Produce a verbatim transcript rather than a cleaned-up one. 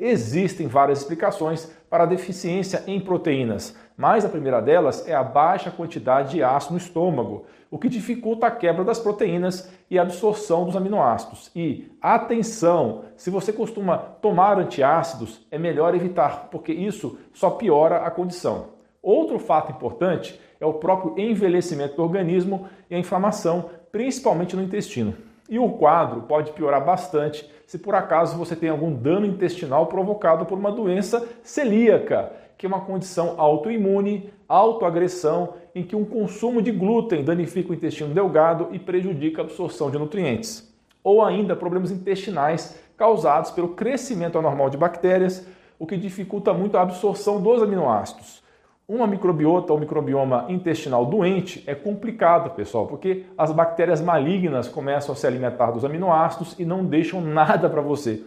Existem várias explicações para a deficiência em proteínas, mas a primeira delas é a baixa quantidade de ácido no estômago, o que dificulta a quebra das proteínas e a absorção dos aminoácidos. E, atenção, se você costuma tomar antiácidos, é melhor evitar, porque isso só piora a condição. Outro fato importante é o próprio envelhecimento do organismo e a inflamação, principalmente no intestino. E o quadro pode piorar bastante se por acaso você tem algum dano intestinal provocado por uma doença celíaca, que é uma condição autoimune, autoagressão, em que um consumo de glúten danifica o intestino delgado e prejudica a absorção de nutrientes. Ou ainda problemas intestinais causados pelo crescimento anormal de bactérias, o que dificulta muito a absorção dos aminoácidos. Uma microbiota ou microbioma intestinal doente é complicado, pessoal, porque as bactérias malignas começam a se alimentar dos aminoácidos e não deixam nada para você.